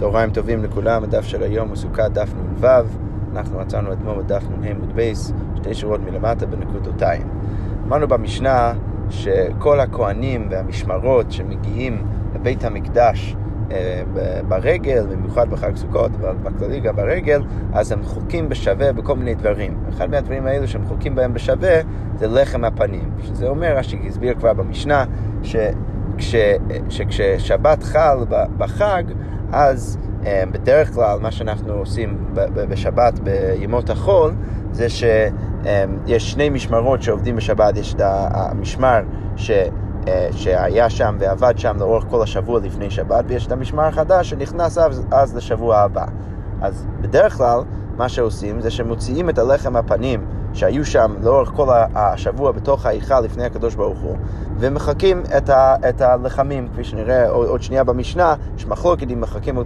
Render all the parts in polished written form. צהריים טובים לכולם, הדף של היום הוא סוכת דף נ"ו. אנחנו רצינו אתמול בדף נ"ה בייס, שתי שורות מלמטה בנקודותיים. אמרנו במשנה שכל הכהנים והמשמרות שמגיעים לבית המקדש ברגל, במיוחד בחג סוכות, אבל בכללי גם ברגל, אז הם חוקים בשווה בכל מיני דברים. אחד מהדברים האלו שהם חוקים בהם בשווה זה לחם הפנים, שזה אומר, שהסביר כבר במשנה, שכששבת חל בחג, אז בדרך כלל מה שאנחנו עושים בשבת בימות החול זה שיש שני משמרות שעובדים בשבת. יש את המשמר שהיה שם ועבד שם לאורך כל השבוע לפני שבת, ויש את המשמר החדש שנכנס אז לשבוע הבא. אז בדרך כלל מה שעושים זה שמוציאים את הלחם הפנים שהיו שם לאורך כל השבוע בתוך ההיכל לפני הקדוש ברוך הוא, ומחקים את הלחמים, כפי שנראה עוד שנייה במשנה, שמחלוקת אם מחקים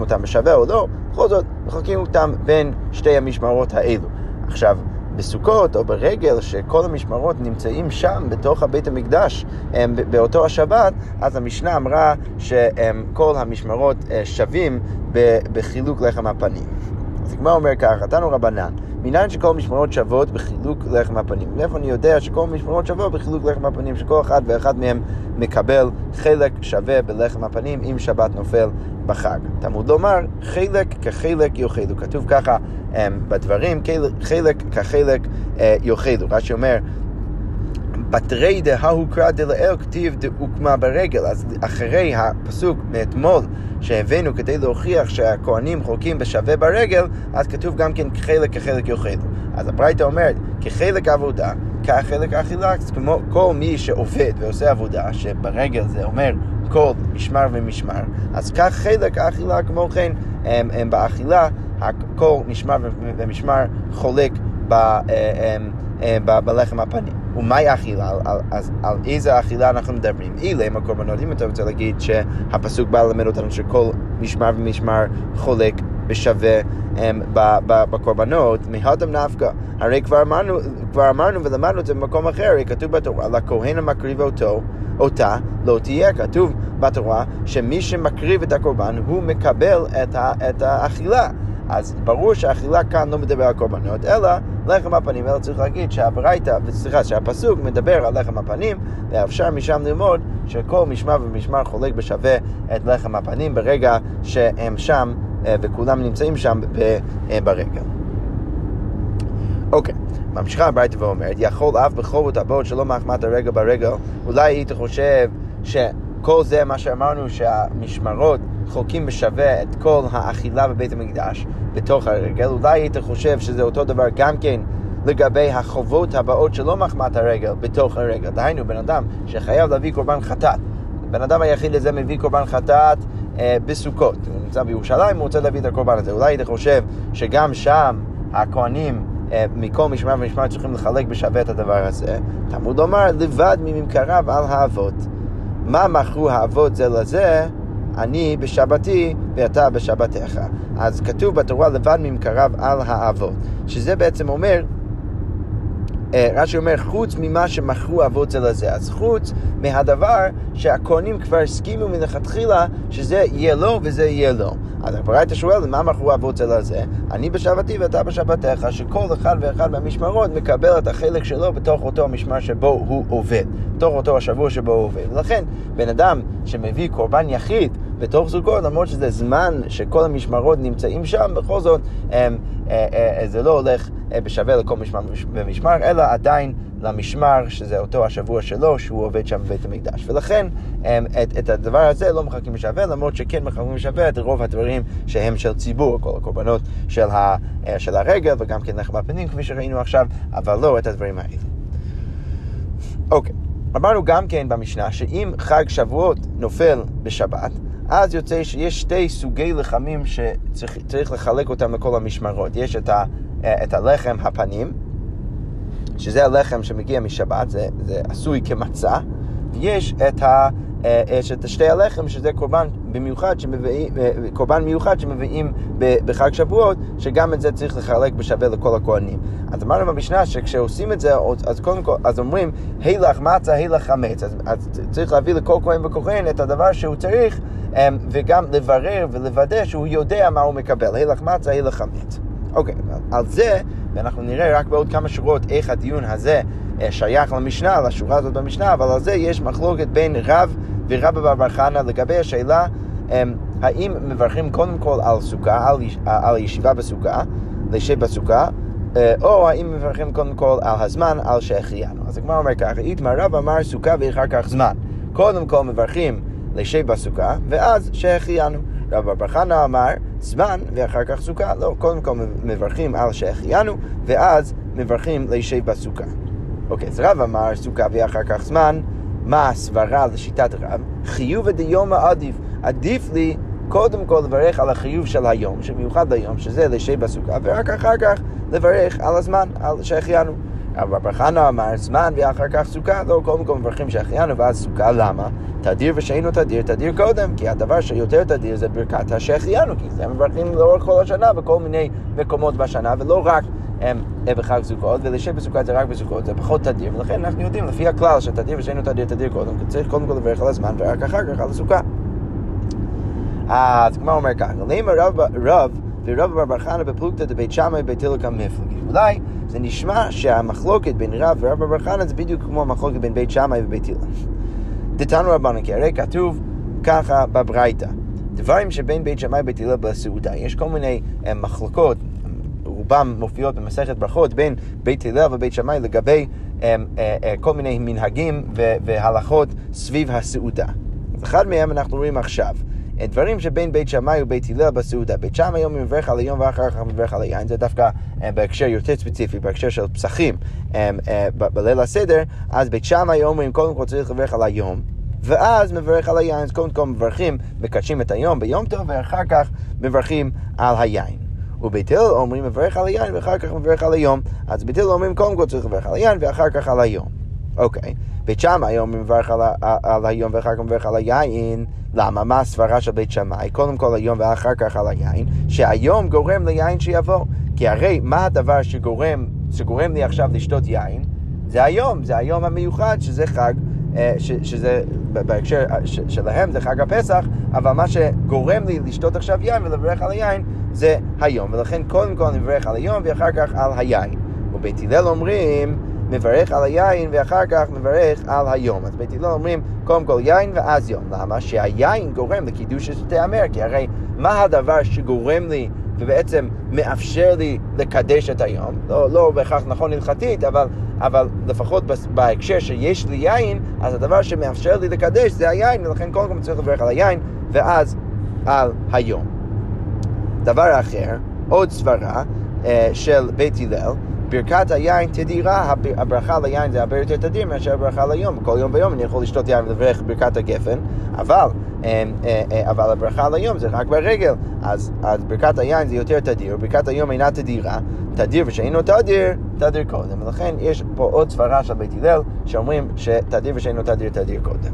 אותם בשווה או לא. בכל זאת, מחקים אותם בין שתי המשמרות האלו. עכשיו, בסוכות או ברגל שכל המשמרות נמצאים שם בתוך הבית המקדש באותו השבת, אז המשנה אמרה שכל המשמרות שווים בחילוק לחם הפנים. אז הגמרא אומר ככה, תנו רבנן, מניין שכל משמרות שוות בחילוק לחם הפנים. מאיפה אני יודע שכל משמרות שוות בחילוק לחם הפנים, שכל אחד ואחד מהם מקבל חלק שווה בלחם הפנים אם שבת נופל בחג? תלמוד לומר, חלק כחלק יאכלו. כתוב ככה בדברים, חלק כחלק יאכלו. רש"י אומר, בתרי דההו קרא דלאל כתיב דאוקמה ברגל. אז אחרי הפסוק מאתמול שהבאנו כדי להוכיח שהכהנים חולקים בשווה ברגל, אז כתוב גם כן חלק כחלק יאכלו. אז הברייתא אומרת, כחלק עבודה כחלק אכילה. כמו כל מי שעובד ועושה עבודה, שברגל זה אומר כל משמר ומשמר, אז כך חלק האכילה. כמו כן באכילה כל משמר ומשמר חולק בלחם הפנים. ומהי אכילה? אז על איזה אכילה אנחנו מדברים? אילם הקורבנות. אם אתה רוצה להגיד שהפסוק בא ללמד אותנו שכל משמר ומשמר חולק בשווה בקורבנות, מהדם נפקא, הרי כבר אמרנו ולמדנו את זה במקום אחר, כתוב בתורה, לכהן המקריב אותה לא תהיה. כתוב בתורה שמי שמקריב את הקורבן הוא מקבל את האכילה. אז ברור שהאכילה כאן לא מדבר על קורבנות, אלא לחם הפנים. אלא צריך להגיד שהפסוק מדבר על לחם הפנים, ואפשר משם ללמוד שכל משמר ומשמר חולק בשווה את לחם הפנים ברגע שהם שם וכולם נמצאים שם ברגע. אוקיי, ממשיכה הברייתא ואומרת, יכול אף בחובות הבאות שלא מחמת הרגל ברגל. אולי היית חושב שכל זה מה שאמרנו שהמשמרות חוקים בשווה את כל האכילה בבית המקדש בתוך הרגל, אולי היית חושב שזה אותו דבר גם כן לגבי החובות הבאות שלא מחמת הרגל בתוך הרגל. דהיינו, בן אדם שחייב להביא קורבן חטאת, בן אדם היחיד הזה מביא קורבן חטאת בסוכות, הוא נמצא בירושלים, הוא רוצה להביא את הקורבן הזה, אולי היית חושב שגם שם הכהנים מכל משמר ומשמר צריכים לחלק בשווה את הדבר הזה. תלמוד לומר, לבד מממכריו על האבות, מה מכרו האבות זה לזה, אני בשבתי ואתה בשבתך. אז כתוב בתורה לבד ממכריו על האבות, שזה בעצם אומר, רש"י אומר, חוץ ממה שמכרו אבות זה לזה. אז חוץ מהדבר שהכהנים כבר הסכימו מלכתחילה שזה יהיה לו וזה יהיה לו. אז הברייתא שואלת, מה מכרו אבות זה לזה? אני בשבתי ואתה בשבתך, שכל אחד ואחד מהמשמרות מקבל את החלק שלו בתוך אותו המשמר שבו הוא עובד, בתוך אותו השבוע שבו הוא עובד. ולכן בן אדם שמביא קורבן יחיד בתוך סוכות, למרות שזה זמן שכל המשמרות נמצאים שם, בכל זאת זה לא הולך בשווה לכל משמר ומשמר, אלא עדיין למשמר שזה אותו השבוע שלו שהוא עובד שם בבית המקדש. ולכן את הדבר הזה לא מחכים בשווה, למרות שכן מחכים בשווה את רוב הדברים שהם של ציבור, כל הקורבנות של הרגל וגם כן לחם הפנים כפי שראינו עכשיו, אבל לא את הדברים האלה. אוקיי, אמרנו גם כן במשנה שאם חג שבועות נופל בשבת, אז יוצא שיש שתי סוגי לחמים שצריך לחלק אותם לכל המשמרות. יש את הלחם הפנים, שזה הלחם שמגיע משבת, זה עשוי כמצה, יש את ה... שתי הלחם, שזה קורבן במיוחד שמביאים, קורבן מיוחד שמביאים בחג שבועות, שגם את זה צריך לחלק בשווה לכל הכהנים. אז אמרנו במשנה שכשעושים את זה, אז קודם כל, אז אומרים, הילך מצה, הילך חמץ. אז צריך להביא לכל כהן וכהן את הדבר שהוא צריך, וגם לברר ולוודא שהוא יודע מה הוא מקבל. הילך מצה, הילך חמץ. אוקיי, על זה, ואנחנו נראה רק בעוד כמה שורות איך הדיון הזה שייך למשנה, לשורה הזאת במשנה, אבל על זה יש מחלוקת בין רב ורבא בר חנא לגבי השאלה האם מברכים קודם כל על סוכה, על הישיבה בסוכה, לשב בסוכה, או האם מברכים קודם כל על הזמן, על שהחיינו. אז הגמרא אומר כך, איתמר רב אמר סוכה ואחר כך זמן. קודם כל מברכים לשב בסוכה, ואז שהחיינו. רבא בר חנא אמר זמן ואחר כך סוכה. לא, קודם כל מברכים על שהחיינו, ואז מברכים לשב בסוכה. אוקיי, אז רב אמר סוכה ואחר כך זמן. מה הסברה לשיטת רב? חיוב הדיום העדיף. עדיף לי קודם כל לברך על החיוב של היום, שמיוחד ליום, שזה לשב בסוכה, ורק אחר כך לברך על הזמן, על שהחיינו. רבא בר חנא אמר זמן ואחר כך סוכה. לא, קודם כל מברכים שהחיינו ואז סוכה. למה? תדיר ושאינו תדיר, תדיר קודם, כי הדבר שיותר תדיר זה ברכת השהחיינו, כי זה מברכים לאורך כל השנה בכל מיני מקומות בשנה, ולא רק בחג סוכות, ולשב בסוכה זה רק בסוכות, זה פחות תדיר, ולכן אנחנו יודעים לפי הכלל שתדיר ושאינו תדיר, תדיר קודם, צריך קודם כל לברך על הזמן ורק אחר כך על הסוכה. אז כמו אומר כך, למה רב ורבא בר חנא בפלוגתא דבית שמאי בית הלל כמפלגי? אולי זה נשמע שהמחלוקת בין רב ורבא בר חנא זה בדיוק כמו המחלוקת בין בית שמאי ובית הלל. דתנו רבנן, כי הרי כתוב ככה בברייתא, דברים שבין בית שמאי ובית הלל בסעודה. יש כל מיני מחלוקות, רובם מופיעות במסכת ברכות, בין בית הלל ובית שמאי לגבי כל מיני מנהגים והלכות סביב הסעודה. אחד מהם אנחנו רואים עכשיו. דברים שבין בית שמאי ובית הלל בסעודה. בית שמאי היום מברך על היום ואחר כך מברך על היין. זה דווקא בהקשר יותר ספציפי, בהקשר של פסחים בליל הסדר. אז בית שמאי אומרים קודם כל צריך לברך על היום, ואז מברך על היין. אז קודם כל מברכים, מקדשים את היום ביום טוב, ואחר כך מברכים על היין. ובית הלל אומרים מברך על היין ואחר כך מברך על היום. אז בית הלל אומרים קודם כל צריך לברך על היין ואחר כך על היום. אוקיי, בית שמאי אומרים מברך על היום ואחר כך מברך על היין. למה? מה הסברה של בית שמאי? קודם כל היום ואחר כך על היין, שהיום גורם ליין שיבוא. כי הרי מה הדבר שגורם לי עכשיו לשתות יין? זה היום, זה היום המיוחד, שזה חג, שזה בהקשר שלהם זה חג הפסח, אבל מה שגורם לי לשתות עכשיו יין ולברך על היין זה היום, ולכן קודם כל נברך על היום ואחר כך על היין. ובית הלל אומרים מברך על היין ואחר כך מברך על היום. אז בית הלל אומרים קודם כל יין ואז יום. למה? שהיין גורם לקידוש שתאמר, כי הרי מה הדבר שגורם לי ובעצם מאפשר לי לקדש את היום? לא בהכרח נכון הלכתית, אבל לפחות בהקשר שיש לי יין, אז הדבר שמאפשר לי לקדש זה היין, ולכן קודם כל צריך לברך על היין ואז על היום. דבר אחר, עוד סברה של בית הלל, ברכת היין תדירה, הברכה ליין זה הרבה יותר תדיר מאשר הברכה ליום. כל יום ויום אני יכול לשתות יין ולברך ברכת הגפן, אבל הברכה ליום זה רק ברגל, אז ברכת היין זה יותר תדיר, ברכת היום אינה תדירה, תדיר ושאינו תדיר, תדיר קודם. ולכן יש פה עוד סברה של בית הלל שאומרים שתדיר ושאינו תדיר, תדיר קודם.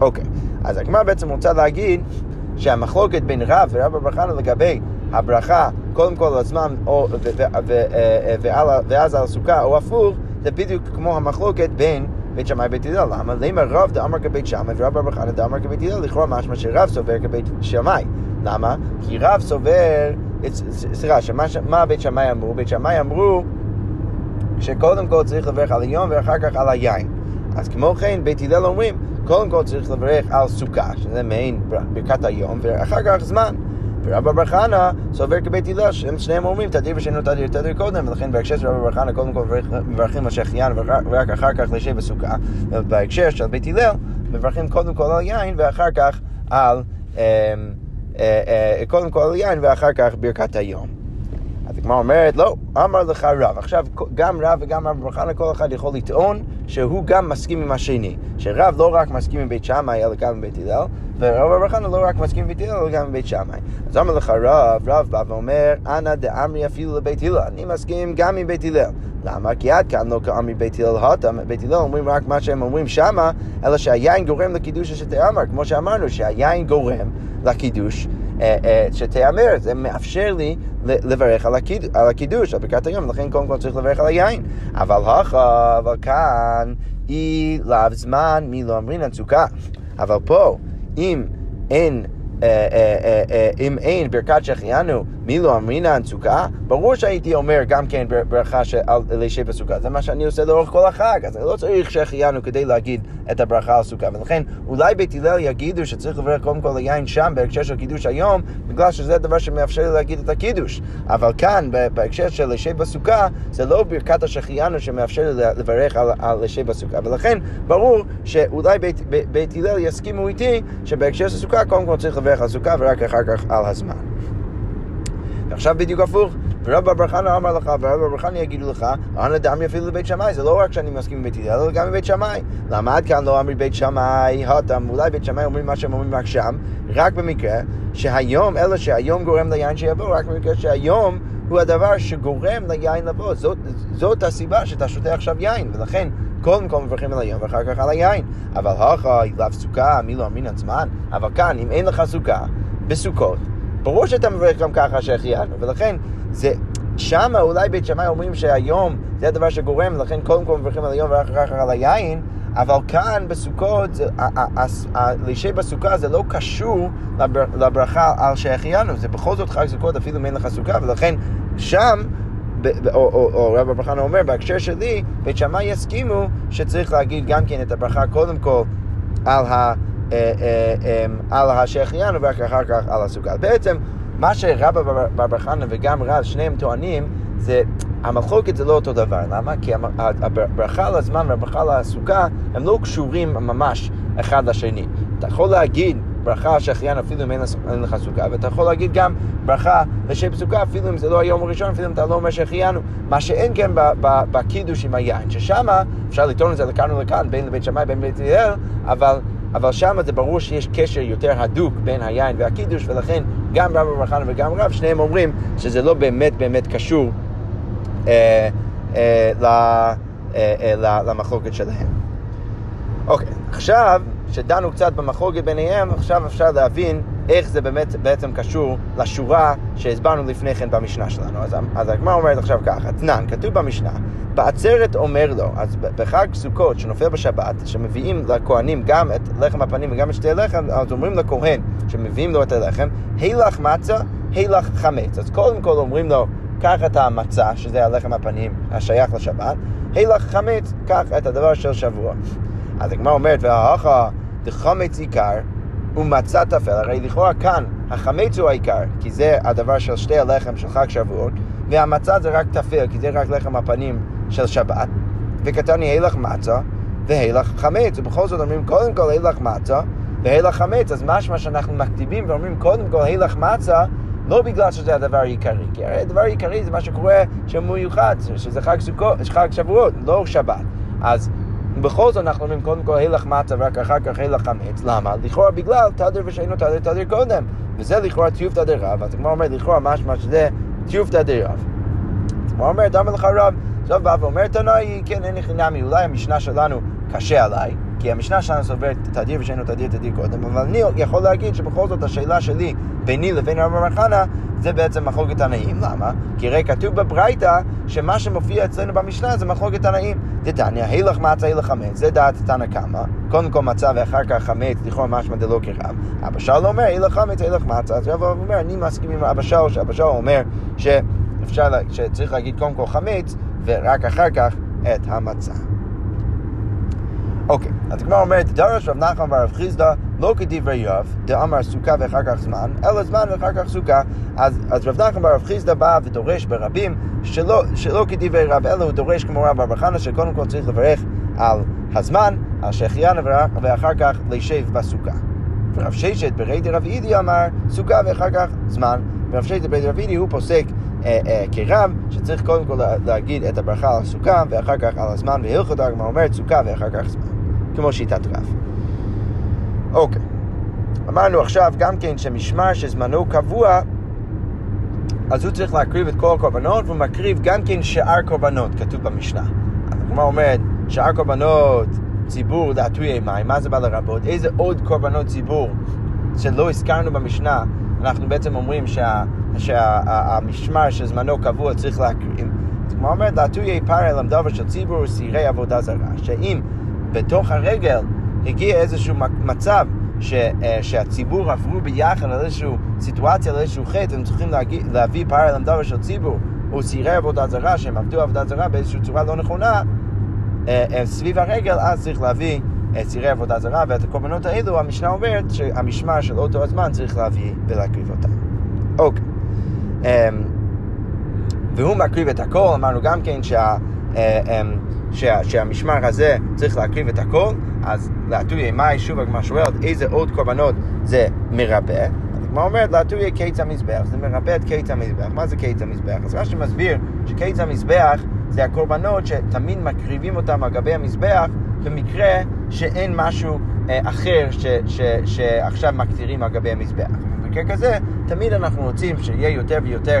אוקיי, אז הגמרא בעצם רוצה להגיד שהמחלוקת בין רב ורבא בר חנא לגבי הברכה קודם כל על הזמן ואז על הסוכה או הפוך, זה בדיוק כמו המחלוקת בין בית שמאי ובית הלל. למה? למה רב דאמר כבית שמאי ורבא בר חנא דאמר כבית הלל? לכאורה משמע שרב סובר כבית שמאי. למה? כי רב סובר, סליחה, מה בית שמאי אמרו? בית שמאי אמרו שקודם כל צריך לברך על היום ואחר כך על היין. אז כמו כן בית הלל אומרים קודם כל צריך לברך על סוכה, שזה מעין ברכת היום, ואחר כך זמן. ורבא בר חנא סובר כבית הלל, שניהם אומרים תדיר ושאינו תדיר, תדיר קודם, ולכן בהקשר של רבא בר חנא קודם כל מברכים על שהחיינו ורק אחר כך לשב בסוכה, ובהקשר של בית הלל מברכים קודם כל על יין ואחר כך על קודם כל על יין ואחר כך ברכת היום. אז הגמרא אומרת לא, אמר לך רב. עכשיו גם רב וגם רבא בר חנא כל אחד יכול לטעון שהוא גם מסכים עם השני, שרב לא רק מסכים עם בית שמאי אלא גם עם בית הלל, ורבא בר חנא לא רק מסכים עם בית הלל אלא גם עם בית שמאי. אז אמר לך רב, רב בא ואומר אנא דאמרי אפילו לבית הלל, אני מסכים גם עם בית הלל, למה? כי עד כאן לא קרא מבית הלל הותם, בית הלל אומרים רק מה שהם אומרים שמה, אלא שהיין גורם לקידוש שתיאמר, כמו שאמרנו, שהיין גורם לקידוש שתיאמר, זה מאפשר לי לברך על הקידוש, על ברכת היום, לכן קודם כל צריך לברך על היין. אבל כאן, אי לאו זמן מי לא אמרינן סוכה. אבל פה, אם אין ברכת שהחיינו מי לא אמרינן סוכה, ברור שהייתי אומר גם כן ברכה לשבע סוכה. זה מה שאני עושה לאורך כל החג, אז אני לא צריך שהחיינו כדי להגיד את הברכה על סוכה. ולכן אולי בית הלל יגידו שצריך לברך קודם כל ליין שם בהקשר של קידוש היום, בגלל שזה הדבר שמאפשר להגיד את הקידוש. אבל כאן בהקשר של לשבע סוכה, זה לא ברכת שהחיינו שמאפשר לברך על לשבע סוכה. ולכן ברור שאולי בית הלל יסכימו איתי שבהקשר של סוכה קודם כל צריך לברך על סוכה ורק אחר כך על הזמן. עכשיו בדיוק הפוך, ורב ברכנה אמר לך, ורב ברכנה יגידו לך, אין אדם יפעיל לבית שמאי, זה לא רק שאני מסכים בבית הלל, אלא גם בבית שמאי. למה עד כאן לא אמר בית שמאי, אולי בית שמאי אומרים מה שהם אומרים רק שם, רק במקרה שהיום, אלא שהיום גורם ליין שיבוא, רק במקרה שהיום הוא הדבר שגורם ליין לבוא, זאת הסיבה שאתה שותה עכשיו יין, ולכן קודם כל מברכים על היום ואחר כך על היין. אבל אחרי לאו סוכה, מי לא אמרינן זמן, אבל כאן אם אין לך סוכה, בסוכות, ברור שאתה מברך גם ככה שהחיינו, ולכן זה שם אולי בית שמאי אומרים שהיום זה הדבר שגורם, ולכן קודם כל מברכים על היום ואחר כך על היין, אבל כאן בסוכות, לישי בסוכה זה לא קשור לברכה על שהחיינו, זה בכל זאת חג סוכות אפילו אם אין לך סוכה, ולכן שם, או רב ברכנה אומר, בהקשר שלי, בית שמאי יסכימו שצריך להגיד גם כן את הברכה קודם כל על על השחיינו ואחר כך על הסוכה. בעצם מה שרבא בר חנא וגם רב שניהם טוענים, זה המחלוקת זה לא אותו דבר. למה? כי הברכה על הזמן והברכה על הסוכה הם לא קשורים ממש אחד לשני. אתה יכול להגיד ברכה על שהחיינו אפילו אם אין לך סוכה, ואתה יכול להגיד גם ברכה לשבע סוכה אפילו אם זה לא היום הראשון, אפילו אם אתה לא אומר שהחיינו. מה שאין כן בקידוש עם היין, ששמה אפשר לטעון את זה לכאן ולכאן, בין לבית שמאי בין לבית הלל, אבל שם זה ברור שיש קשר יותר הדוק בין היין והקידוש, ולכן גם רב בר חנא וגם רב שניהם אומרים שזה לא באמת קשור למחלוקת שלהם. אוקיי, עכשיו שדנו קצת במחלוקת ביניהם, עכשיו אפשר להבין איך זה באמת בעצם קשור לשורה שהסברנו לפני כן במשנה שלנו. אז הגמרא אומרת עכשיו ככה, תנן, כתוב במשנה, בעצרת אומר לו, אז בחג סוכות שנופל בשבת, שמביאים לכהנים גם את לחם הפנים וגם את שתי לחם, אז אומרים לכהן שמביאים לו את הלחם, הילך מצה, הילך חמץ. אז קודם כל אומרים לו, קח את המצה, שזה הלחם הפנים השייך לשבת, הילך חמץ, קח את הדבר של שבוע. אז הגמרא אומרת, והאחה, דחמץ עיקר, ומצה תפל, הרי לכאורה כאן החמץ הוא העיקר, כי זה הדבר של שתי הלחם של חג שבועות, והמצה זה רק תפל, כי זה רק לחם הפנים של שבת, וכתני הילך מצה והילך חמץ, ובכל זאת אומרים קודם כל הילך מצה והילך חמץ. אז משמע שאנחנו מקטיבים ואומרים קודם כל הילך מצה, לא בגלל שזה הדבר העיקרי, כי הרי הדבר העיקרי זה מה שקורה שמיוחד, שזה חג שבועות, לא שבת. אז בכל זאת אנחנו אומרים קודם כל הילך מצה ורק אחר כך הילך חמץ. למה? לכאורה בגלל תדר ושאינו תדר תדר קודם, וזה לכאורה טיוב תדר רב. אז כמו אומרת לכאורה משמע שזה טיוב תדר רב. כמו אומרת אמר לך רב, זו בא ואומר תנאי, כן אין חינמי, אולי המשנה שלנו קשה עליי, כי המשנה שלנו סוברת תדיר ושאינו תדיר תדיר קודם, אבל אני יכול להגיד שבכל זאת השאלה שלי ביני לבין רב בר חנא זה בעצם מחלוקת תנאים. למה? כי הרי כתוב בברייתא שמה שמופיע אצלנו במשנה זה מחלוקת תנאים. דתניא, הילך מצה הילך חמץ, זה דעת תנא קמא, קודם כל מצה ואחר כך חמץ, לכאורה משמע דלא קרב. אבא שאול אומר הילך חמץ הילך מצה, אז רב אומר אני מסכים עם אבא שאול, שאבא שאול אומר שצריך להגיד קודם כל חמץ ורק אחר כך את המצה. אוקיי, אז כמו אומרת, דרש רב נחמן ורב חיסדא לא כדברי רב, דאמר סוכה ואחר כך זמן, אלא זמן ואחר כך סוכה. אז רב נחמן ורב חיסדא בא ודורש ברבים שלא כדברי רב, אלא הוא דורש כמו רב בר חנא שקודם כל צריך לברך על הזמן, על שהחיינו ואחר כך לישב בסוכה. ורב ששת ברי דרב אידי אמר סוכה ואחר כך זמן, ורב ששת ברי דרב אידי הוא פוסק כרב שצריך קודם כל להגיד את הברכה על הסוכה ואחר כך על הזמן, והלכות הגמרא אומרת סוכה ואחר כך זמן כמו שיטת רב. אוקיי, אמרנו עכשיו גם כן שמשמר שזמנו קבוע אז הוא צריך להקריב את כל הקורבנות, והוא מקריב גם כן שאר קורבנות, כתוב במשנה. הדוגמה אומרת, שאר קורבנות ציבור דעתוי אימי, מה זה בא לרבות? איזה עוד קורבנות ציבור שלא הזכרנו במשנה, אנחנו בעצם אומרים שהמשמר שזמנו קבוע צריך להקריב. הדוגמה אומרת, דעתוי איפר אל המדבר של ציבור סירי עבודה זרה, שאם בתוך הרגל הגיע איזשהו מצב, שהציבור עברו ביחד על איזושהי סיטואציה, על איזשהו חטא, הם צריכים להביא פרה למדבר של ציבור או סירי עבודה זרה, שהם עבדו עבודה זרה באיזושהי צורה לא נכונה סביב הרגל, אז צריך להביא סירי עבודה זרה, ואת הקורבנות האלו המשנה אומרת שהמשמר של אותו הזמן צריך להביא ולהקריב אותה. אוקיי, והוא מקריב את הכל. אמרנו גם כן שהמשמר הזה צריך להקריב את הכל. אז להטוי מה שוב הגמרא שואלת, איזה עוד קורבנות זה מרבה? הגמרא אומרת להטוי קיץ המזבח, זה מרבה את קיץ המזבח. מה זה קיץ המזבח? אז רש"י מסביר שקיץ המזבח זה הקורבנות שתמיד מקריבים אותם על גבי המזבח במקרה שאין משהו אחר שעכשיו מקטירים על גבי המזבח. במקרה כזה תמיד אנחנו רוצים שיהיה יותר ויותר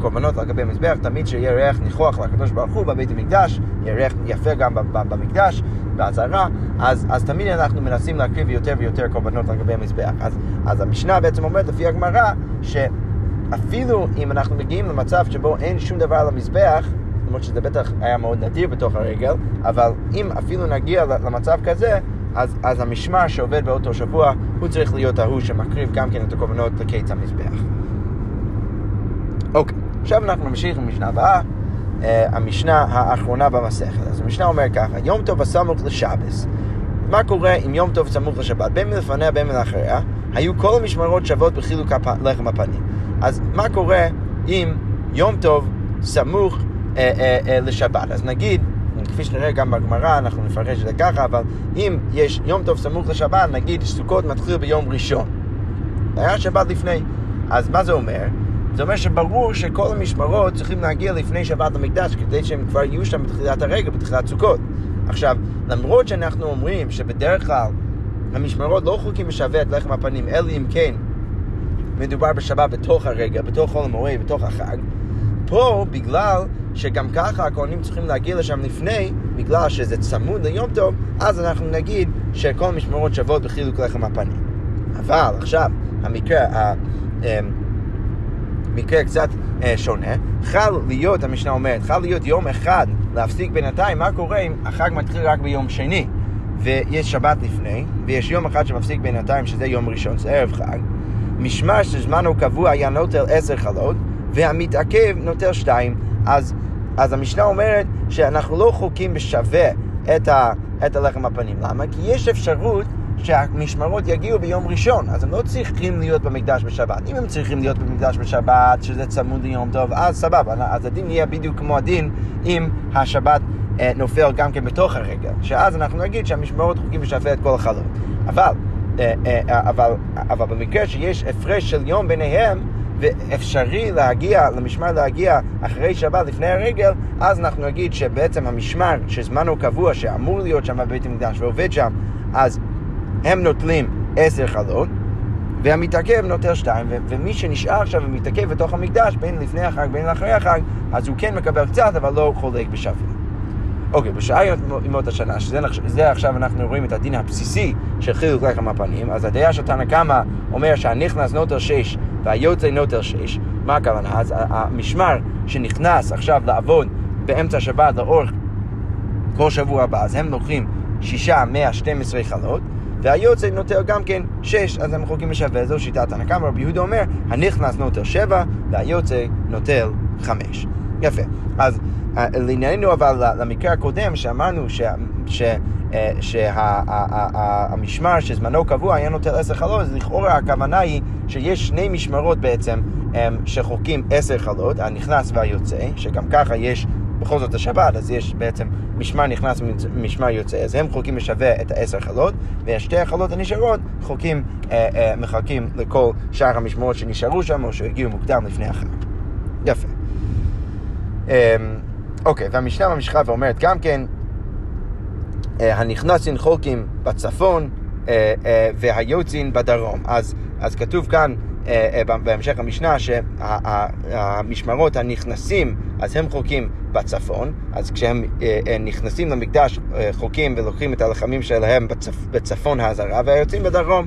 קורבנות על גבי המזבח, תמיד שיהיה ריח ניחוח לקדוש ברוך הוא בבית המקדש, יהיה ריח יפה גם במקדש בעזרה, אז תמיד אנחנו מנסים להקריב יותר ויותר קורבנות על גבי המזבח. אז המשנה בעצם אומרת לפי הגמרא שאפילו אם אנחנו מגיעים למצב שבו אין שום דבר על המזבח, למרות שזה בטח היה מאוד נדיר בתוך הרגל, אבל אם אפילו נגיע למצב כזה, אז המשמר שעובד באותו שבוע הוא צריך להיות ההוא שמקריב גם כן את הקורבנות לקיץ המזבח. אוקיי, עכשיו אנחנו נמשיך למשנה הבאה, המשנה האחרונה במסכת. אז המשנה אומר ככה, יום טוב הסמוך לשבס. מה קורה אם יום טוב סמוך לשבת? בין מלפניה בין מלאחריה היו כל המשמרות שוות בחילוק לחם הפנים. אז מה קורה אם יום טוב סמוך לשבת? אז נגיד, כפי שנראה גם בגמרא, אנחנו נפרש את זה ככה, אבל אם יש יום טוב סמוך לשבת, נגיד סוכות מתחיל ביום ראשון, היה שבת לפני, אז מה זה אומר? זה אומר שברור שכל המשמרות צריכים להגיע לפני שבת למקדש, כדי שהם כבר יהיו שם בתחילת הרגע, בתחילת סוכות. עכשיו, למרות שאנחנו אומרים שבדרך כלל המשמרות לא חוקים משווה את לחם הפנים, אלא אם כן מדובר בשבת בתוך הרגע, בתוך חול המועד, בתוך החג, פה בגלל שגם ככה הכהנים צריכים להגיע לשם לפני, בגלל שזה צמוד ליום טוב, אז אנחנו נגיד שכל המשמרות שוות בחילוק לחם הפנים. אבל עכשיו המקרה קצת שונה. חל להיות, המשנה אומרת, חל להיות יום אחד להפסיק בינתיים. מה קורה אם החג מתחיל רק ביום שני ויש שבת לפני, ויש יום אחד שמפסיק בינתיים שזה יום ראשון, זה ערב חג? משמר שזמנו קבוע היה נוטל 10 חלות והמתעכב נוטל 2. אז המשנה אומרת שאנחנו לא חוקים בשווה את הלחם הפנים. למה? כי יש אפשרות שהמשמרות יגיעו ביום ראשון, אז הם לא צריכים להיות במקדש בשבת. אם הם צריכים להיות במקדש בשבת, שזה צמוד ליום טוב, אז סבבה, אז הדין יהיה בדיוק כמו הדין אם השבת נופל גם כן בתוך הרגע, שאז אנחנו נגיד שהמשמרות חוקים בשווה את כל החלות. אבל במקרה שיש הפרש של יום ביניהם, ואפשרי להגיע, למשמר להגיע אחרי שבת לפני הרגל, אז אנחנו נגיד שבעצם המשמר שזמנו קבוע שאמור להיות שם בבית המקדש ועובד שם, אז הם נוטלים 10 חלות והמתעכב נוטל 2, ומי שנשאר עכשיו ומתעכב בתוך המקדש בין לפני החג בין לאחרי החג, אז הוא כן מקבל קצת אבל לא חולק בשווה. אוקיי, בשעה ימות השנה, שזה עכשיו אנחנו רואים את הדין הבסיסי של חילוק לחם הפנים, אז הדעה של תנא קמא אומר שהנכנס נוטל 6 והיוצא נוטל 6. מה הכוונה? אז המשמר שנכנס עכשיו לעבוד באמצע שבת לאורך כל שבוע הבא, אז הם לוקחים 6, 112 חלות, והיוצא נוטל גם כן 6, אז הם חוקים משווה. זו שיטת תנא קמא. רבי יהודה אומר הנכנס נוטל 7 והיוצא נוטל 5. יפה. אז לענייננו, אבל למקרה הקודם שאמרנו שהמשמר שזמנו קבוע היה נוטל 10 חלות, אז לכאורה הכוונה היא שיש 2 משמרות בעצם שחוקים 10 חלות, הנכנס והיוצא, שגם ככה יש בכל זאת השבת, אז יש בעצם משמר נכנס ומשמר יוצא, אז הם חוקים משווה את 10 חלות, ו2 החלות הנשארות חוקים מחכים לכל שאר המשמרות שנשארו שם או שהגיעו מוקדם לפני החג. יפה. אוקיי, והמשנה ממשיכה ואומרת גם כן הנכנסים חוקים בצפון והיוצאים בדרום. אז כתוב כאן בהמשך המשנה שהמשמרות הנכנסים אז הם חוקים בצפון, אז כשהם נכנסים למקדש חוקים ולוקחים את הלחמים שלהם בצפון ההזרה והיוצאים בדרום.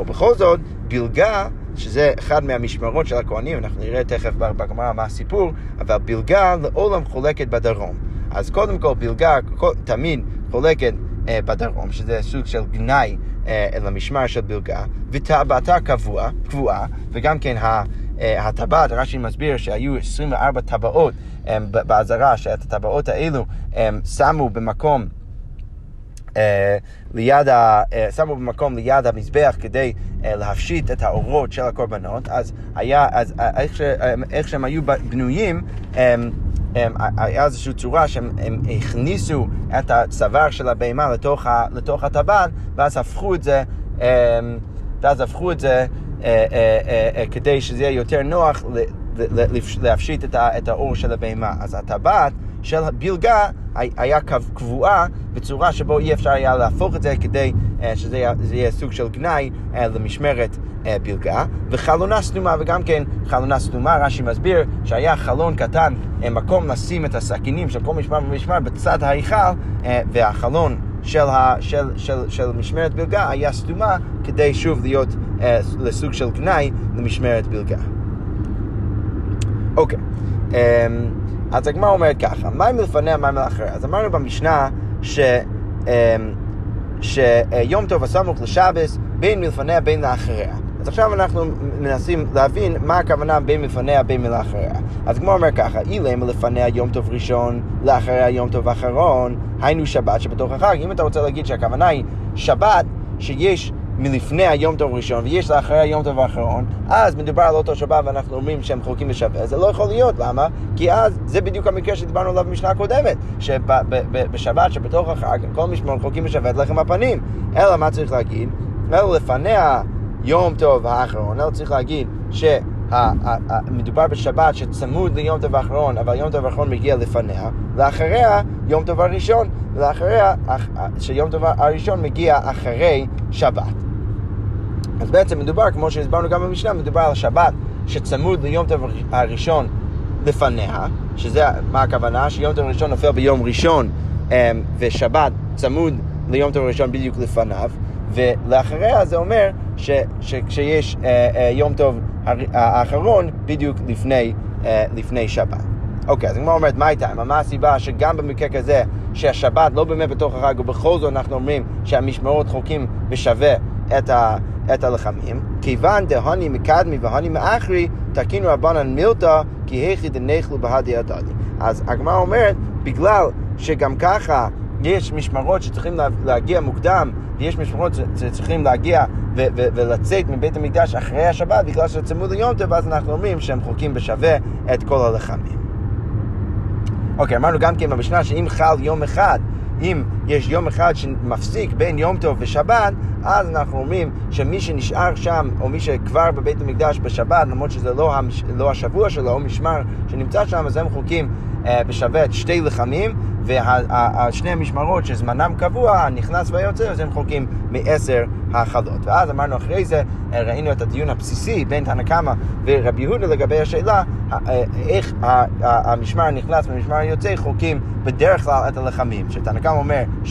ובכל זאת בלגה, שזה אחד מהמשמרות של הכהנים, אנחנו נראה תכף בגמרא מה הסיפור, אבל בלגה לעולם חולקת בדרום. אז קודם כל בלגה תמיד חולקת בדרום, שזה סוג של גנאי למשמר של בלגה, וטבעתה קבועה, וגם כן הטבעת, רש"י מסביר שהיו 24 טבעות בעזרה, שאת הטבעות האלו שמו במקום ליד המזבח כדי להפשיט את האורות של הקורבנות. אז איך שהם היו בנויים, היה איזושהי צורה שהם הכניסו את הצוואר של הבהמה לתוך הטבעת, ואז הפכו את זה כדי שזה יהיה יותר נוח להפשיט את האור של הבהמה. אז הטבעת של הבלגה היה קבועה בצורה שבו אי אפשר היה להפוך את זה, כדי שזה יהיה סוג של גנאי למשמרת בלגה. וחלונה סתומה, וגם כן חלונה סתומה, רש"י מסביר שהיה חלון קטן, מקום לשים את הסכינים של כל משמר ומשמר בצד ההיכל, והחלון של משמרת בלגה היה סתומה, כדי שוב להיות לסוג של גנאי למשמרת בלגה. אוקיי, אז הגמרא אומרת ככה, מים לפניה מים לאחריה. אז אמרנו במשנה שיום טוב הסמוך לשבס בין מלפניה בין לאחריה. אז עכשיו אנחנו מנסים להבין מה הכוונה בין מלפניה בין לאחריה. אז הגמרא אומרת ככה, אילם לפניה יום טוב ראשון לאחריה יום טוב אחרון, היינו שבת שבתוך החג. אם אתה רוצה להגיד שהכוונה היא שבת שיש מלפני היום טוב ראשון ויש לאחרי היום טוב האחרון, אז מדובר על אותו שבת ואנחנו אומרים שהם חולקים לשבת. זה לא יכול להיות, למה? כי אז זה בדיוק המקרה שדיברנו עליו במשנה הקודמת, שבשבת שבתוך החג כל משמרות חולקים לשבת לחם הפנים. אלא מה צריך להגיד? אלא לפניה יום טוב האחרון, אלא צריך להגיד שמדובר בשבת שצמוד ליום טוב האחרון, אבל יום טוב האחרון מגיע לפניה, לאחריה יום טוב הראשון, לאחריה שיום טוב הראשון מגיע אחרי שבת. אז בעצם מדובר, כמו שהסברנו גם במשנה, מדובר על שבת שצמוד ליום טוב הראשון לפניה, שזה מה הכוונה? שיום טוב ראשון נופל ביום ראשון, ושבת צמוד ליום טוב ראשון בדיוק לפניו, ולאחריה זה אומר שכשיש יום טוב האחרון בדיוק לפני שבת. אוקיי, אז כמו אומרת, מה הייתה? מה הסיבה שגם במקרה כזה שהשבת לא באמת בתוך החג, ובכל זאת אנחנו אומרים שהמשמרות חוקים בשווה את הלחמים? כיוון דהוני מקדמי והוני מאחרי תקינו רבנן מילתא כי הכי דנחלו בהדי הדדי. אז הגמרא אומרת, בגלל שגם ככה יש משמרות שצריכים להגיע מוקדם ויש משמרות שצריכים להגיע ולצאת מבית המקדש אחרי השבת, בגלל שצמוד ליום טוב, אז אנחנו אומרים שהם חוקים בשווה את כל הלחמים. אוקיי, אמרנו גם כן במשנה שאם חל יום אחד, אם יש יום אחד שמפסיק בין יום טוב ושבת, אז אנחנו אומרים שמי שנשאר שם, או מי שכבר בבית המקדש בשבת, למרות שזה לא השבוע שלו, או משמר שנמצא שם, אז הם חוקים בשווה את שתי לחמים, ושני המשמרות שזמנם קבוע, הנכנס והיוצא, אז הם חוקים מ10 החלות. ואז אמרנו אחרי זה, ראינו את הדיון הבסיסי בין תנא קמא ורבי יהודה לגבי השאלה, איך המשמר הנכנס והמשמר היוצא חוקים בדרך כלל את הלחמים. שתנא קמא אומר 6-6,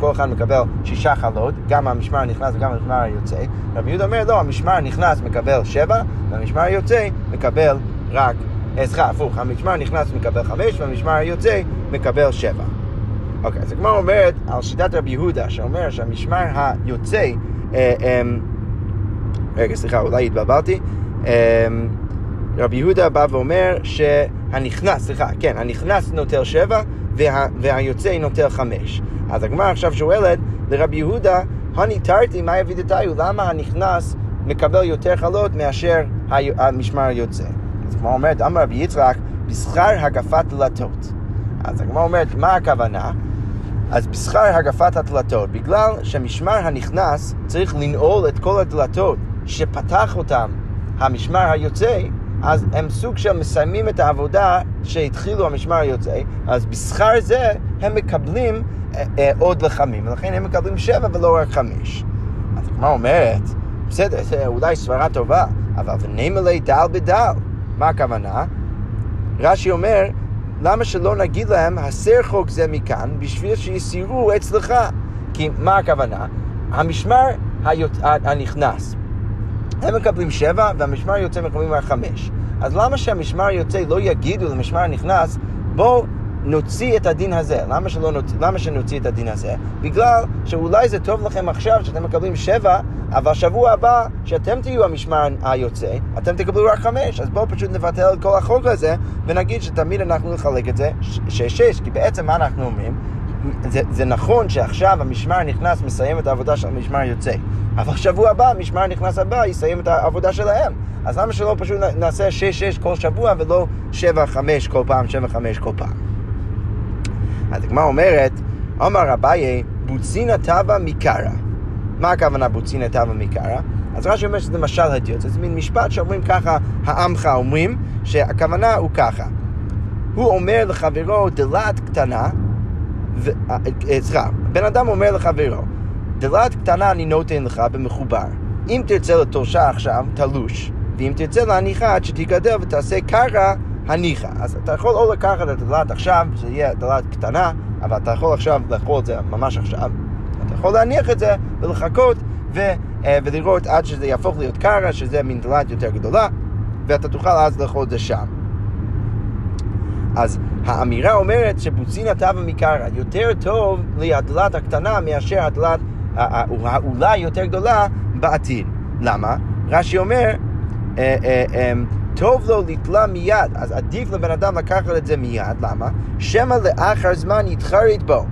כל אחד מקבל 6 חלות, גם המשמר הנכנס וגם המשמר היוצא. רבי יהודה אומר לא, המשמר הנכנס מקבל 7, והמשמר היוצא מקבל רק 10. הפוך, המשמר הנכנס מקבל 5, והמשמר היוצא מקבל 7. אוקיי, אז הגמרא אומרת על שיטת רבי יהודה, שאומר שהמשמר היוצא, רגע, סליחה, אולי התבלבלתי, רבי יהודה בא ואומר שהנכנס נוטל 7 והיוצא נוטל 5. אז הגמרא עכשיו שואלת לרבי יהודה, הני תרתי מה יביא דתיו, למה הנכנס מקבל יותר חלות מאשר המשמר היוצא? אז הגמרא אומרת, אמר רבי יצחק, בשכר הגפת דלתות. אז הגמרא אומרת, מה הכוונה? אז בשכר הגפת הדלתות, בגלל שהמשמר הנכנס צריך לנעול את כל הדלתות שפתח אותם המשמר היוצא, אז הם סוג של מסיימים את העבודה שהתחילו המשמר היוצא, אז בשכר זה הם מקבלים עוד לחמים, ולכן הם מקבלים 7 ולא רק 5. אז הגמרא אומרת, בסדר, אולי סברה טובה, אבל ונמלי דל בדל. מה הכוונה? רש"י אומר, למה שלא נגיד להם, הסר חוק זה מכאן, בשביל שיסירו אצלך. כי מה הכוונה? המשמר הנכנס. הם מקבלים 7, והמשמר יוצא מקבלים 5. אז למה שהמשמר יוצא לא יגידו למשמר הנכנס, בואו נוציא את הדין הזה? למה שנוציא את הדין הזה? בגלל שאולי זה טוב לכם עכשיו שאתם מקבלים 7, אבל שבוע הבא שאתם תהיו המשמר היוצא, אתם תקבלו רק 5. אז בואו פשוט נבטל את כל החוק הזה, ונגיד שתמיד אנחנו נחלק את זה 6-6, כי בעצם מה אנחנו אומרים? זה נכון שעכשיו המשמר הנכנס מסיים את העבודה של המשמר היוצא, אבל שבוע הבא המשמר הנכנס הבא יסיים את העבודה שלהם. אז למה שלא פשוט נעשה 6-6 כל שבוע ולא 7-5 כל פעם, 7-5 כל פעם? אז הגמרא אומרת, אמר אביי, בוצינא טבא מקרא. מה הכוונה בוצינא טבא מקרא? אז רש"י אומר שזה משל הדיוט. זה מין משפט שאומרים ככה, העמך אומרים שהכוונה הוא ככה. הוא אומר לחברו דלת קטנה, בן אדם אומר לחברו, דלת קטנה אני נותן לך במחובר, אם תרצה לתולשה עכשיו תלוש, ואם תרצה להניחה עד שתגדל ותעשה קרא הניחה. אז אתה יכול או לקחת את הדלת עכשיו, זה יהיה דלת קטנה, אבל אתה יכול עכשיו לאכול את זה ממש עכשיו, אתה יכול להניח את זה ולחכות ולראות עד שזה יהפוך להיות קרא, שזה מין דלת יותר גדולה, ואתה תוכל אז לאכול את זה שם. אז האמירה אומרת שבוצינא טבא מקרא, יותר טוב לי הדלת הקטנה מאשר הדלת אולי יותר גדולה בעתיד. למה? רש"י אומר, טוב לו לתלה מיד, אז עדיף לבן אדם לקחת את זה מיד. למה? שמא לאחר זמן יתחרט בו,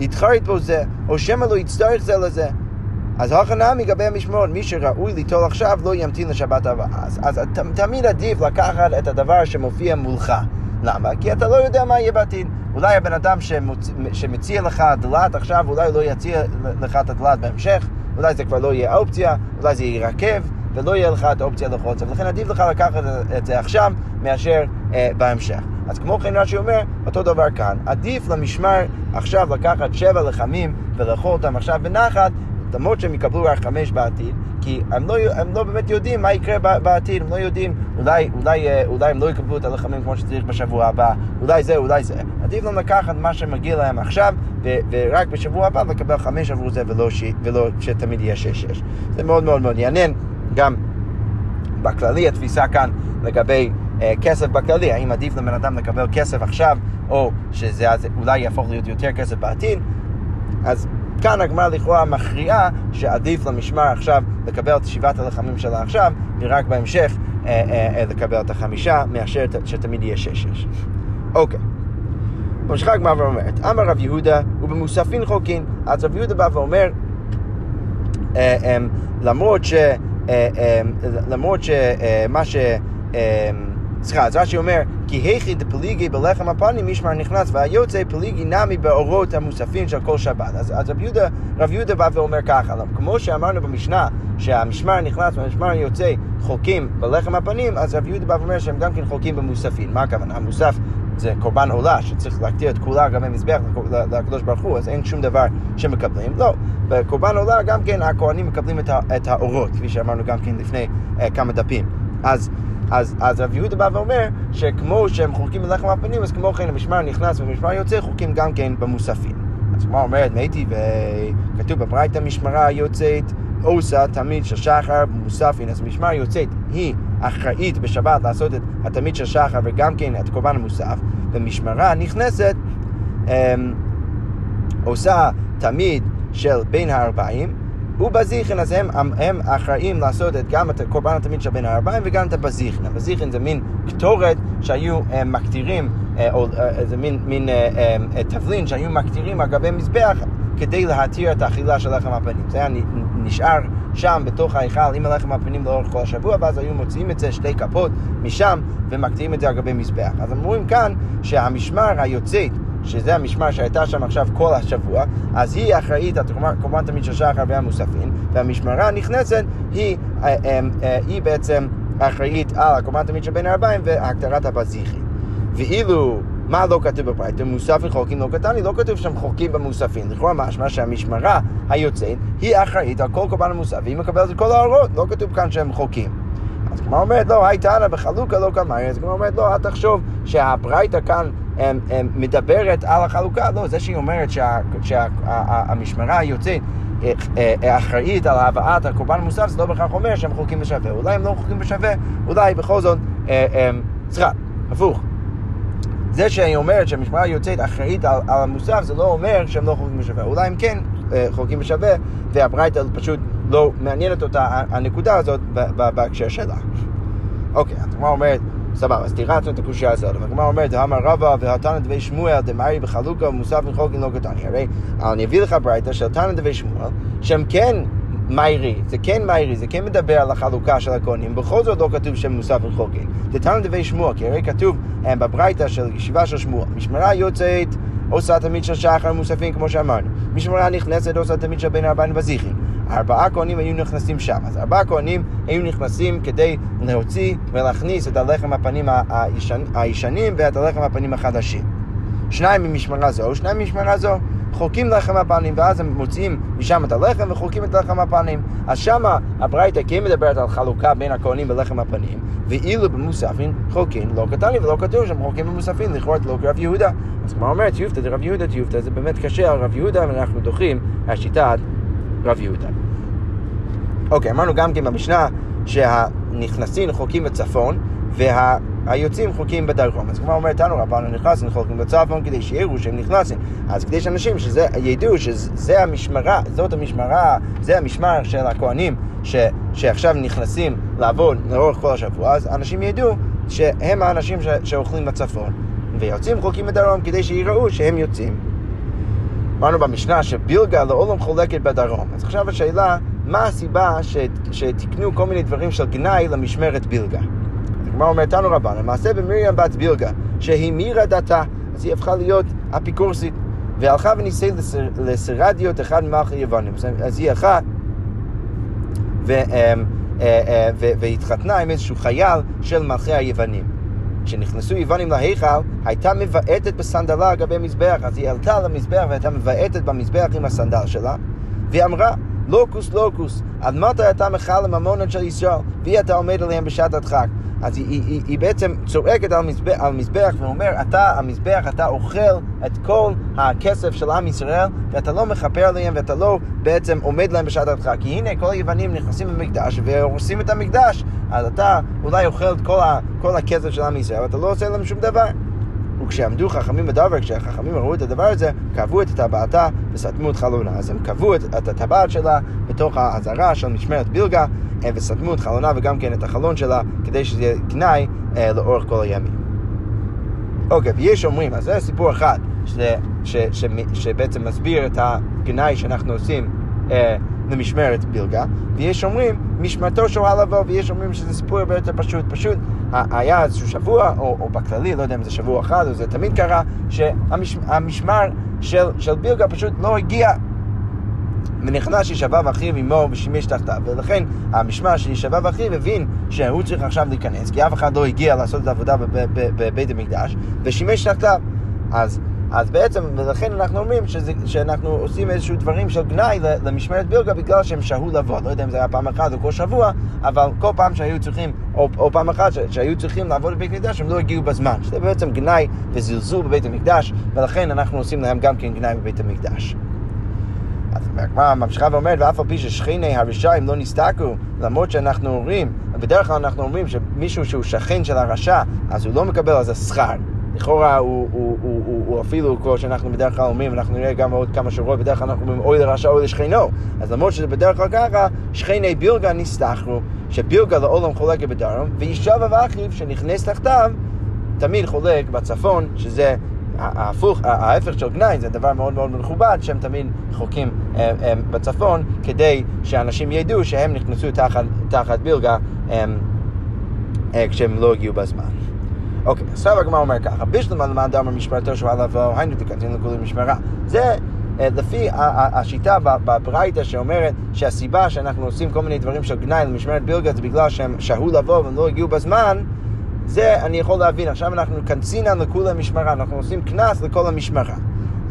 יתחרט בו זה, או שמא לא יצטרך זה לזה. אז הכנה מגבי המשמרות, מי שראוי ליטול עכשיו לא ימתין לשבת הבאה. אז תמיד עדיף לקחת את הדבר שמופיע מולך. למה? כי אתה לא יודע מה יהיה בעתיד. אולי הבן אדם שמציע לך דלת עכשיו, אולי לא יציע לך את הדלת בהמשך, אולי זה כבר לא יהיה אופציה, אולי זה יירקב, ולא יהיה לך את האופציה לחוצה, ולכן עדיף לך לקחת את זה עכשיו מאשר בהמשך. אז כמו כן רש"י אומר, אותו דבר כאן, עדיף למשמר עכשיו לקחת 7 לחמים ולאכול אותם עכשיו בנחת, למרות שהם יקבלו רק 5 בעתיד, כי הם לא באמת יודעים מה יקרה בעתיד. הם לא יודעים, אולי הם לא יקבלו את הלחמים כמו שצריך בשבוע הבא, אולי זה. עדיף להם לקחת מה שמגיע להם עכשיו, ורק בשבוע הבא לקבל 5 עבור זה, ולא שתמיד יהיה 6-6. זה מאוד מאוד מאוד יעניין, גם בכללי התפיסה כאן לגבי כסף בכללי, האם עדיף לבן אדם לקבל כסף עכשיו, או שזה אולי יהפוך להיות יותר כסף בעתיד. אז כאן הגמרא לכאורה מכריעה שעדיף למשמר עכשיו לקבל את 7 הלחמים שלה עכשיו, ורק בהמשך לקבל את 5 מאשר שתמיד יהיה 6-6. אוקיי. ממשיכה הגמרא ואומרת, אמר רב יהודה ובמוספין חוקין. אז רב יהודה בא ואומר, למרות ש... מה ש... אז רש"י אומר, כי הכי דפליגי בלחם הפנים משמר נכנס והיוצא פליגי נמי באורות המוספין של כל שבת. אז רב יהודה בא ואומר ככה, כמו שאמרנו במשנה שהמשמר נכנס והמשמר יוצא חוקים בלחם הפנים, אז רב יהודה בא ואומר שהם גם כן חוקים במוספין. מה הכוונה? המוסף זה קורבן עולה שצריך להקטיר את כולה גם במזבח לקדוש ברוך הוא, אז אין שום דבר שמקבלים. לא, בקורבן עולה גם כן הכהנים מקבלים את האורות, כפי שאמרנו גם כן לפני כמה דפים. אז רב יהודה בא ואומר שכמו שהם חוקים בלחם הפנים, אז כמו כן המשמר נכנס והמשמר יוצא חוקים גם כן במוספין. אז מה אומרת? מייתי וכתוב בברייתא המשמרה יוצאת עושה תמיד של שחר במוספין, אז המשמר יוצאת היא אחראית בשבת לעשות את התמיד של שחר וגם כן את קורבן המוסף, ומשמרה נכנסת עושה תמיד של בין ה-40 ובזיכן, אז הם אחראים לעשות גם את הקורבן התמיד של בין ה-40 וגם את הבזיכן. הבזיכן זה מין קטורת שהיו מקטירים, או זה מין תבלין שהיו מקטירים אגבי מזבח כדי להתיר את האכילה של לחם הפנים. זה היה נשאר שם בתוך ההיכל עם הלחם הפנים לאורך כל השבוע, ואז היו מוציאים את זה 2 כפות משם ומקטירים את זה אגבי מזבח. אז אמורים כאן שהמשמר היוצאת, שזה המשמר שהייתה שם עכשיו כל השבוע, אז היא אחראית הקורבן תמיד של שחר והמוספין, והמשמרה הנכנסת היא בעצם אחראית על הקורבן תמיד של בין ה-40 והקטרת הבזיכין. ואילו מה לא כתוב בברייתא? מוספין חוקין לא קטני, לא כתוב שם חוקים במוספין. לכאורה משמע שהמשמרה היוצאת היא אחראית על כל קורבן המוסף, והיא מקבלת את כל האורות, לא כתוב כאן שהם חוקים. אז כמו אומרת לו, הייתה לה בחלוקה לא כמרי, אז כמו אומרת לו, את תחשוב שהברייתא כאן מדברת על החלוקה, לא, זה שהיא אומרת שהמשמרה יוצאת אחראית על הבאת הקורבן מוסף, זה לא בכך אומר שהם חולקים בשווה. אולי הם לא חולקים בשווה, אולי בכל זאת, סליחה, הפוך. זה שהיא אומרת שהמשמרה יוצאת אחראית על המוסף, זה לא אומר שהם לא חולקים בשווה. אולי הם כן חולקים בשווה, והברייתא פשוט לא מעניינת אותה הנקודה הזאת בהקשר שלה. אוקיי, התורה אומרת, סבבה, אז תירצנו את הקושיה הזאת. והגמרא אומרת, אמר רבא והתנא דבי שמואל דמרי בחלוקה ומוסף מחולקין לא קטני. הרי אני אביא לך ברייתא של תנא דבי שמואל, שהם כן מיירי, זה כן מדבר על החלוקה של הכהנים, בכל זאת לא כתוב שמוסף מחולקין. תנא דבי שמואל, כי הרי כתוב בברייתא של ישיבה של שמואל, משמרה יוצאת עושה תמיד של שחר מוספים, כמו שאמרנו. משמרה נכנסת עושה תמיד של בין ארבעין וזיחין. ארבעה כהנים היו נכנסים שם, אז ארבעה כהנים היו נכנסים כדי להוציא ולהכניס את הלחם הפנים הישנים ואת הלחם הפנים החדשים. שניים ממשמרה זו, שניים ממשמרה זו, חולקים לחם הפנים, ואז הם מוצאים משם את הלחם וחולקים את לחם הפנים. אז שם הברייתא כן מדברת על חלוקה בין הכהנים ולחם הפנים, ואילו במוספין חולקים לא קטני, ולא כתוב שהם חולקים במוספין, לכאורה לא כרב יהודה. אז כמו אומרת, תיופתא דרב יהודה, תיופתא, זה באמת קשה על רב יהודה, ואנחנו דוחים השיטת רב יהודה. אוקיי, אמרנו גם כן במשנה שהנכנסים חולקים בצפון והיוצאים חולקים בדרום. אז כמו אומרת לנו, רבנו נכנסים חולקים בצפון כדי שיראו שהם נכנסים. אז כדי שאנשים ידעו שזה המשמרה, זאת המשמרה, זה המשמר של הכהנים שעכשיו נכנסים לעבוד לאורך כל השבוע, אז אנשים ידעו שהם האנשים שאוכלים בצפון. ויוצאים חולקים בדרום כדי שיראו שהם יוצאים. אמרנו במשנה שבילגה לעולם חולקת בדרום. אז עכשיו השאלה, מה הסיבה שתקנו כל מיני דברים של גנאי למשמרת בילגה? מה אומרת לנו רבן? המעשה במרים בת בילגה, שהיא מירה דתה, אז היא הפכה להיות אפיקורסית, והלכה וניסה לסרדיות אחד ממלכי יוונים. אז היא הלכה והתחתנה עם איזשהו חייל של מלכי היוונים. כשנכנסו יוונים להיכל, הייתה מבעטת בסנדלה אגבי מזבח. אז היא עלתה למזבח והייתה מבעטת במזבח עם הסנדל שלה, והיא אמרה, לוקוס לוקוס, עד מתי אתה מחלל ממונות של ישראל, ואתה עומד עליהם בשעת הדחק. אז היא בעצם צועקת על המזבח ואומר, אתה המזבח, אתה אוכל את כל הכסף של עם ישראל, ואתה לא מחפר להם, ואתה לא בעצם עומד להם בשעת הדחק. כי הנה כל היוונים נכנסים במקדש והורסים את המקדש, אז אתה אולי אוכל את כל הכסף של עם ישראל, ואתה לא עושה להם שום דבר. וכשעמדו חכמים בדבר, כשהחכמים ראו את הדבר הזה, קבעו את הטבעתה וסתמו את חלונה. אז הם קבעו את הטבעת שלה בתוך העזרה של משמרת בילגה, וסתמו את חלונה וגם כן את החלון שלה, כדי שזה יהיה גנאי לאורך כל הימים. אוקיי, ויש אומרים, אז זה סיפור אחד שבעצם מסביר את הגנאי שאנחנו עושים למשמרת בילגה, ויש אומרים משמרתו שוהה לבוא, ויש אומרים שזה סיפור הרבה יותר פשוט. פשוט היה איזשהו שבוע, או בכללי, לא יודע אם זה שבוע אחד או זה תמיד קרה, שהמשמר של בילגה פשוט לא הגיע, ונכנס ישבב אחיו עמו ושימש תחתיו, ולכן המשמר של ישבב אחיו הבין שהוא צריך עכשיו להיכנס, כי אף אחד לא הגיע לעשות את העבודה בבית המקדש, ושימש תחתיו. אז בעצם, ולכן אנחנו אומרים שאנחנו עושים איזשהו דברים של גנאי למשמרת בילגה, בגלל שהם שהו לעבוד. לא יודע אם זה היה פעם אחת או כל שבוע, אבל כל פעם שהיו צריכים, או פעם אחת שהיו צריכים לעבוד בבית המקדש, הם לא הגיעו בזמן. שזה בעצם גנאי וזלזול בבית המקדש, ולכן אנחנו עושים להם גם כן גנאי בבית המקדש. אז הגמרא ממשיכה ואומרת, ואף על פי ששכני הרשעים לא נסתכלו, למרות שאנחנו אומרים, בדרך כלל אנחנו אומרים שמישהו שהוא שכן של הרשע, אז הוא לא מקבל על זה שכר. לכאורה הוא אפילו, כמו שאנחנו בדרך כלל אומרים, אנחנו נראה גם עוד כמה שבועות, בדרך כלל אנחנו אומרים אוי לרשע אוי לשכנו. אז למרות שזה בדרך כלל ככה, שכני בילגה נסתכלו, שבילגה לעולם חולקת בדרום, וישבב אחיו שנכנס תחתיו תמיד חולק בצפון, שזה ההפך של גנאי. זה דבר מאוד מאוד מכובד שהם תמיד חולקים בצפון, כדי שאנשים ידעו שהם נכנסו תחת בילגה כשהם לא הגיעו בזמן. אוקיי, עכשיו הגמרא אומר ככה, בשלמה למען דאמר משמרתו שוהה לבוא, היינו דקתין לכולם משמרה. זה לפי השיטה בברייתא שאומרת שהסיבה שאנחנו עושים כל מיני דברים של גנאי למשמרת בילגה זה בגלל שהם שהו לבוא והם לא הגיעו בזמן. זה אני יכול להבין. עכשיו אנחנו קנצינן לכולם משמרה, אנחנו עושים כנס לכל המשמרה.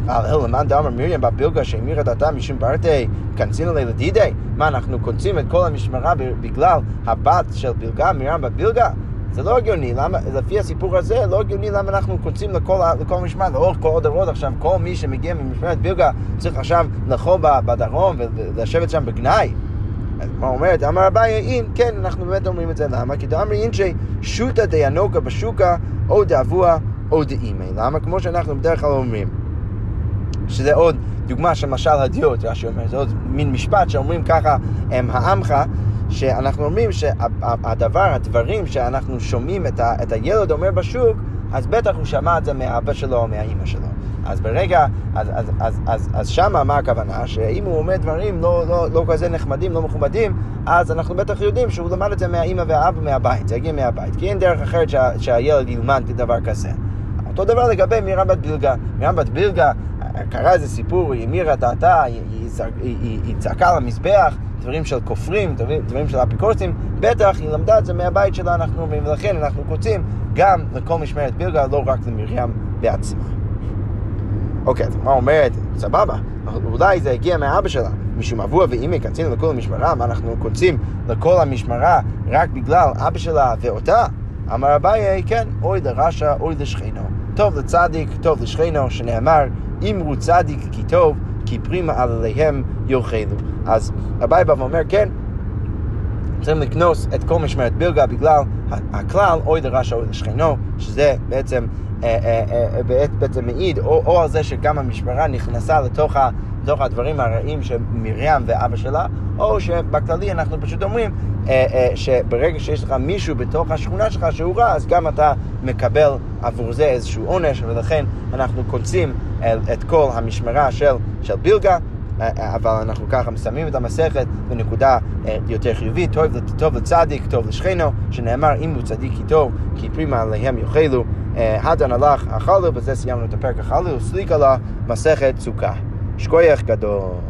למען דאמר מרים בבילגה שהמירה דתה משום ברתי קנצינו לילדידי. מה, אנחנו קונצים את כל המשמרה בגלל הבת של בילגה, מרים בבילגה? זה לא הגיוני. למה, לפי הסיפור הזה, לא הגיוני למה אנחנו קונצים לכל משמר, לאורך כל הדרות. עכשיו, כל מי שמגיע ממשמרת בילגה צריך עכשיו לחוב בדרום ולשבת שם בגנאי. מה אומרת? אמר אביי, אין, כן, אנחנו באמת אומרים את זה. למה? כי דאמר אין ששוטה דיינוקה בשוקה, או דאבוה, או דאימי. למה? כמו שאנחנו בדרך כלל אומרים. שזה עוד דוגמה של משל הדיוט, רש"י אומר, זה עוד מין משפט שאומרים ככה, העמך, שאנחנו אומרים הדברים שאנחנו שומעים את הילד אומר בשוק, אז בטח הוא שמע את זה מאבא שלו או מהאימא שלו. אז ברגע, אז שמה מה הכוונה? שאם הוא אומר דברים לא כזה נחמדים, לא מכובדים, אז אנחנו בטח יודעים שהוא למד את זה מהאימא והאבא מהבית, זה הגיע מהבית, כי אין דרך אחרת שהילד ילמד דבר כזה. אותו דבר לגבי מרים בת בילגה. מרים בת בילגה, קרה איזה סיפור, היא מירה דעתה, היא צעקה למזבח, דברים של כופרים, דברים של אפיקורסים, בטח היא למדה את זה מהבית שלה, אנחנו אומרים, ולכן אנחנו רוצים גם לכל משמרת בילגה, לא רק למרים בעצמה. אוקיי, אז מה אומרת? סבבה, אולי זה הגיע מהאבא שלה, משום אבוה ואימי קנצינו לכל המשמרה, מה אנחנו רוצים לכל המשמרה רק בגלל אבא שלה ואותה? אמר אביי, כן, אוי לרשע, אוי לשכנו. טוב לצדיק, טוב לשכנו, שנאמר, אם הוא צדיק כי טוב, כי פרימה עליהם יאכלו. אז אביי בא ואומר, כן, צריכים לקנוס את כל משמרת בילגה בגלל הכלל, אוי לרשע, אוי לשכנו, שזה בעצם מעיד או על זה שגם המשמרה נכנסה לתוך הדברים הרעים של מרים ואבא שלה, או שבכללי אנחנו פשוט אומרים שברגע שיש לך מישהו בתוך השכונה שלך שהוא רע, אז גם אתה מקבל עבור זה איזשהו עונש, ולכן אנחנו קונצים את כל המשמרה של בילגה, אבל אנחנו ככה מסיימים את המסכת בנקודה יותר חיובית, טוב לצדיק, טוב לשכנו, שנאמר אם הוא צדיק כי טוב, כי פרימה עליהם יאכלו. הדן הלך אכלו, בזה סיימנו את הפרק אכלו, סליקה לה מסכת סוכה. שכוח גדול.